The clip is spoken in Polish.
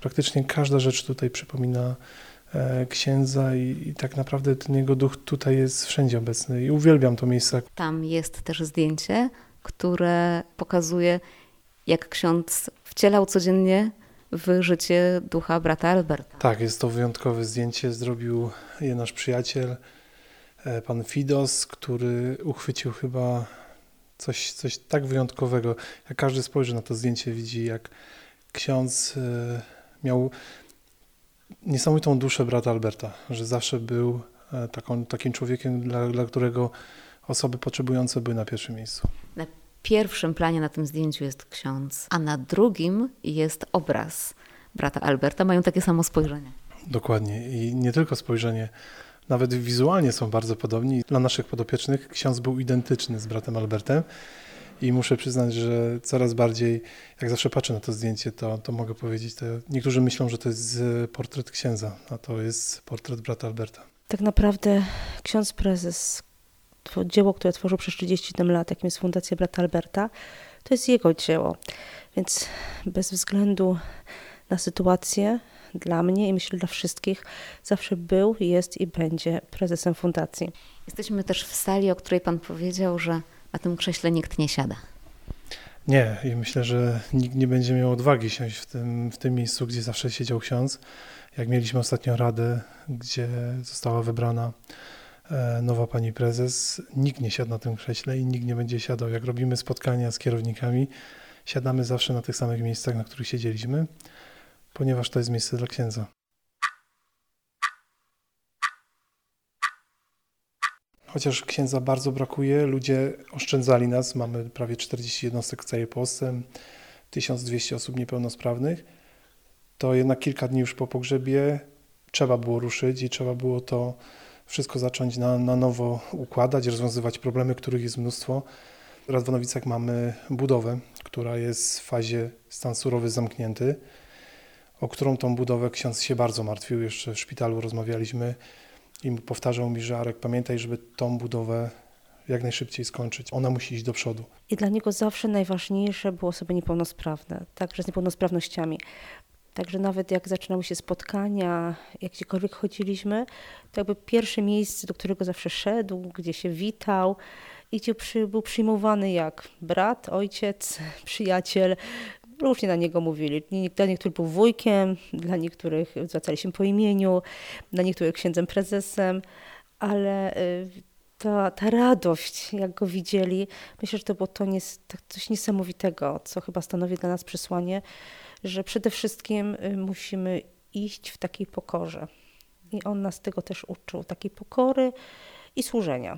Praktycznie każda rzecz tutaj przypomina księdza i tak naprawdę ten jego duch tutaj jest wszędzie obecny i uwielbiam to miejsce. Tam jest też zdjęcie, które pokazuje, jak ksiądz wcielał codziennie w życie ducha brata Alberta. Tak, jest to wyjątkowe zdjęcie, zrobił je nasz przyjaciel, pan Fidos, który uchwycił chyba coś tak wyjątkowego. Jak każdy spojrzy na to zdjęcie, widzi, jak ksiądz miał niesamowitą duszę brata Alberta, że zawsze był takim człowiekiem, dla którego osoby potrzebujące były na pierwszym miejscu. Na pierwszym planie na tym zdjęciu jest ksiądz, a na drugim jest obraz brata Alberta. Mają takie samo spojrzenie. Dokładnie. I nie tylko spojrzenie, nawet wizualnie są bardzo podobni. Dla naszych podopiecznych ksiądz był identyczny z bratem Albertem i muszę przyznać, że coraz bardziej, jak zawsze patrzę na to zdjęcie, to mogę powiedzieć, niektórzy myślą, że to jest portret księdza, a to jest portret brata Alberta. Tak naprawdę ksiądz prezes, to dzieło, które tworzył przez 37 lat, jakim jest Fundacja brata Alberta, to jest jego dzieło. Więc bez względu na sytuację, dla mnie i myślę dla wszystkich, zawsze był, jest i będzie prezesem fundacji. Jesteśmy też w sali, o której pan powiedział, że na tym krześle nikt nie siada. Nie, i myślę, że nikt nie będzie miał odwagi siąść w tym miejscu, gdzie zawsze siedział ksiądz. Jak mieliśmy ostatnią radę, gdzie została wybrana nowa pani prezes, nikt nie siadł na tym krześle i nikt nie będzie siadał. Jak robimy spotkania z kierownikami, siadamy zawsze na tych samych miejscach, na których siedzieliśmy, ponieważ to jest miejsce dla księdza. Chociaż księdza bardzo brakuje, ludzie oszczędzali nas. Mamy prawie 40 jednostek w całej Polsce, 1200 osób niepełnosprawnych. To jednak kilka dni już po pogrzebie trzeba było ruszyć i trzeba było to wszystko zacząć na nowo układać, rozwiązywać problemy, których jest mnóstwo. W Radwanowicach mamy budowę, która jest w fazie stan surowy zamknięty, o którą tą budowę ksiądz się bardzo martwił. Jeszcze w szpitalu rozmawialiśmy i powtarzał mi, że Arek, pamiętaj, żeby tą budowę jak najszybciej skończyć. Ona musi iść do przodu. I dla niego zawsze najważniejsze były osoby niepełnosprawne, także z niepełnosprawnościami. Także nawet jak zaczynały się spotkania, jak gdziekolwiek chodziliśmy, to jakby pierwsze miejsce, do którego zawsze szedł, gdzie się witał i gdzie był przyjmowany jak brat, ojciec, przyjaciel. Różnie na niego mówili. Dla niektórych był wujkiem, dla niektórych zwracali się po imieniu, dla niektórych księdzem prezesem, ale ta radość, jak go widzieli, myślę, że to było coś niesamowitego, co chyba stanowi dla nas przesłanie, że przede wszystkim musimy iść w takiej pokorze. I on nas tego też uczył, takiej pokory i służenia.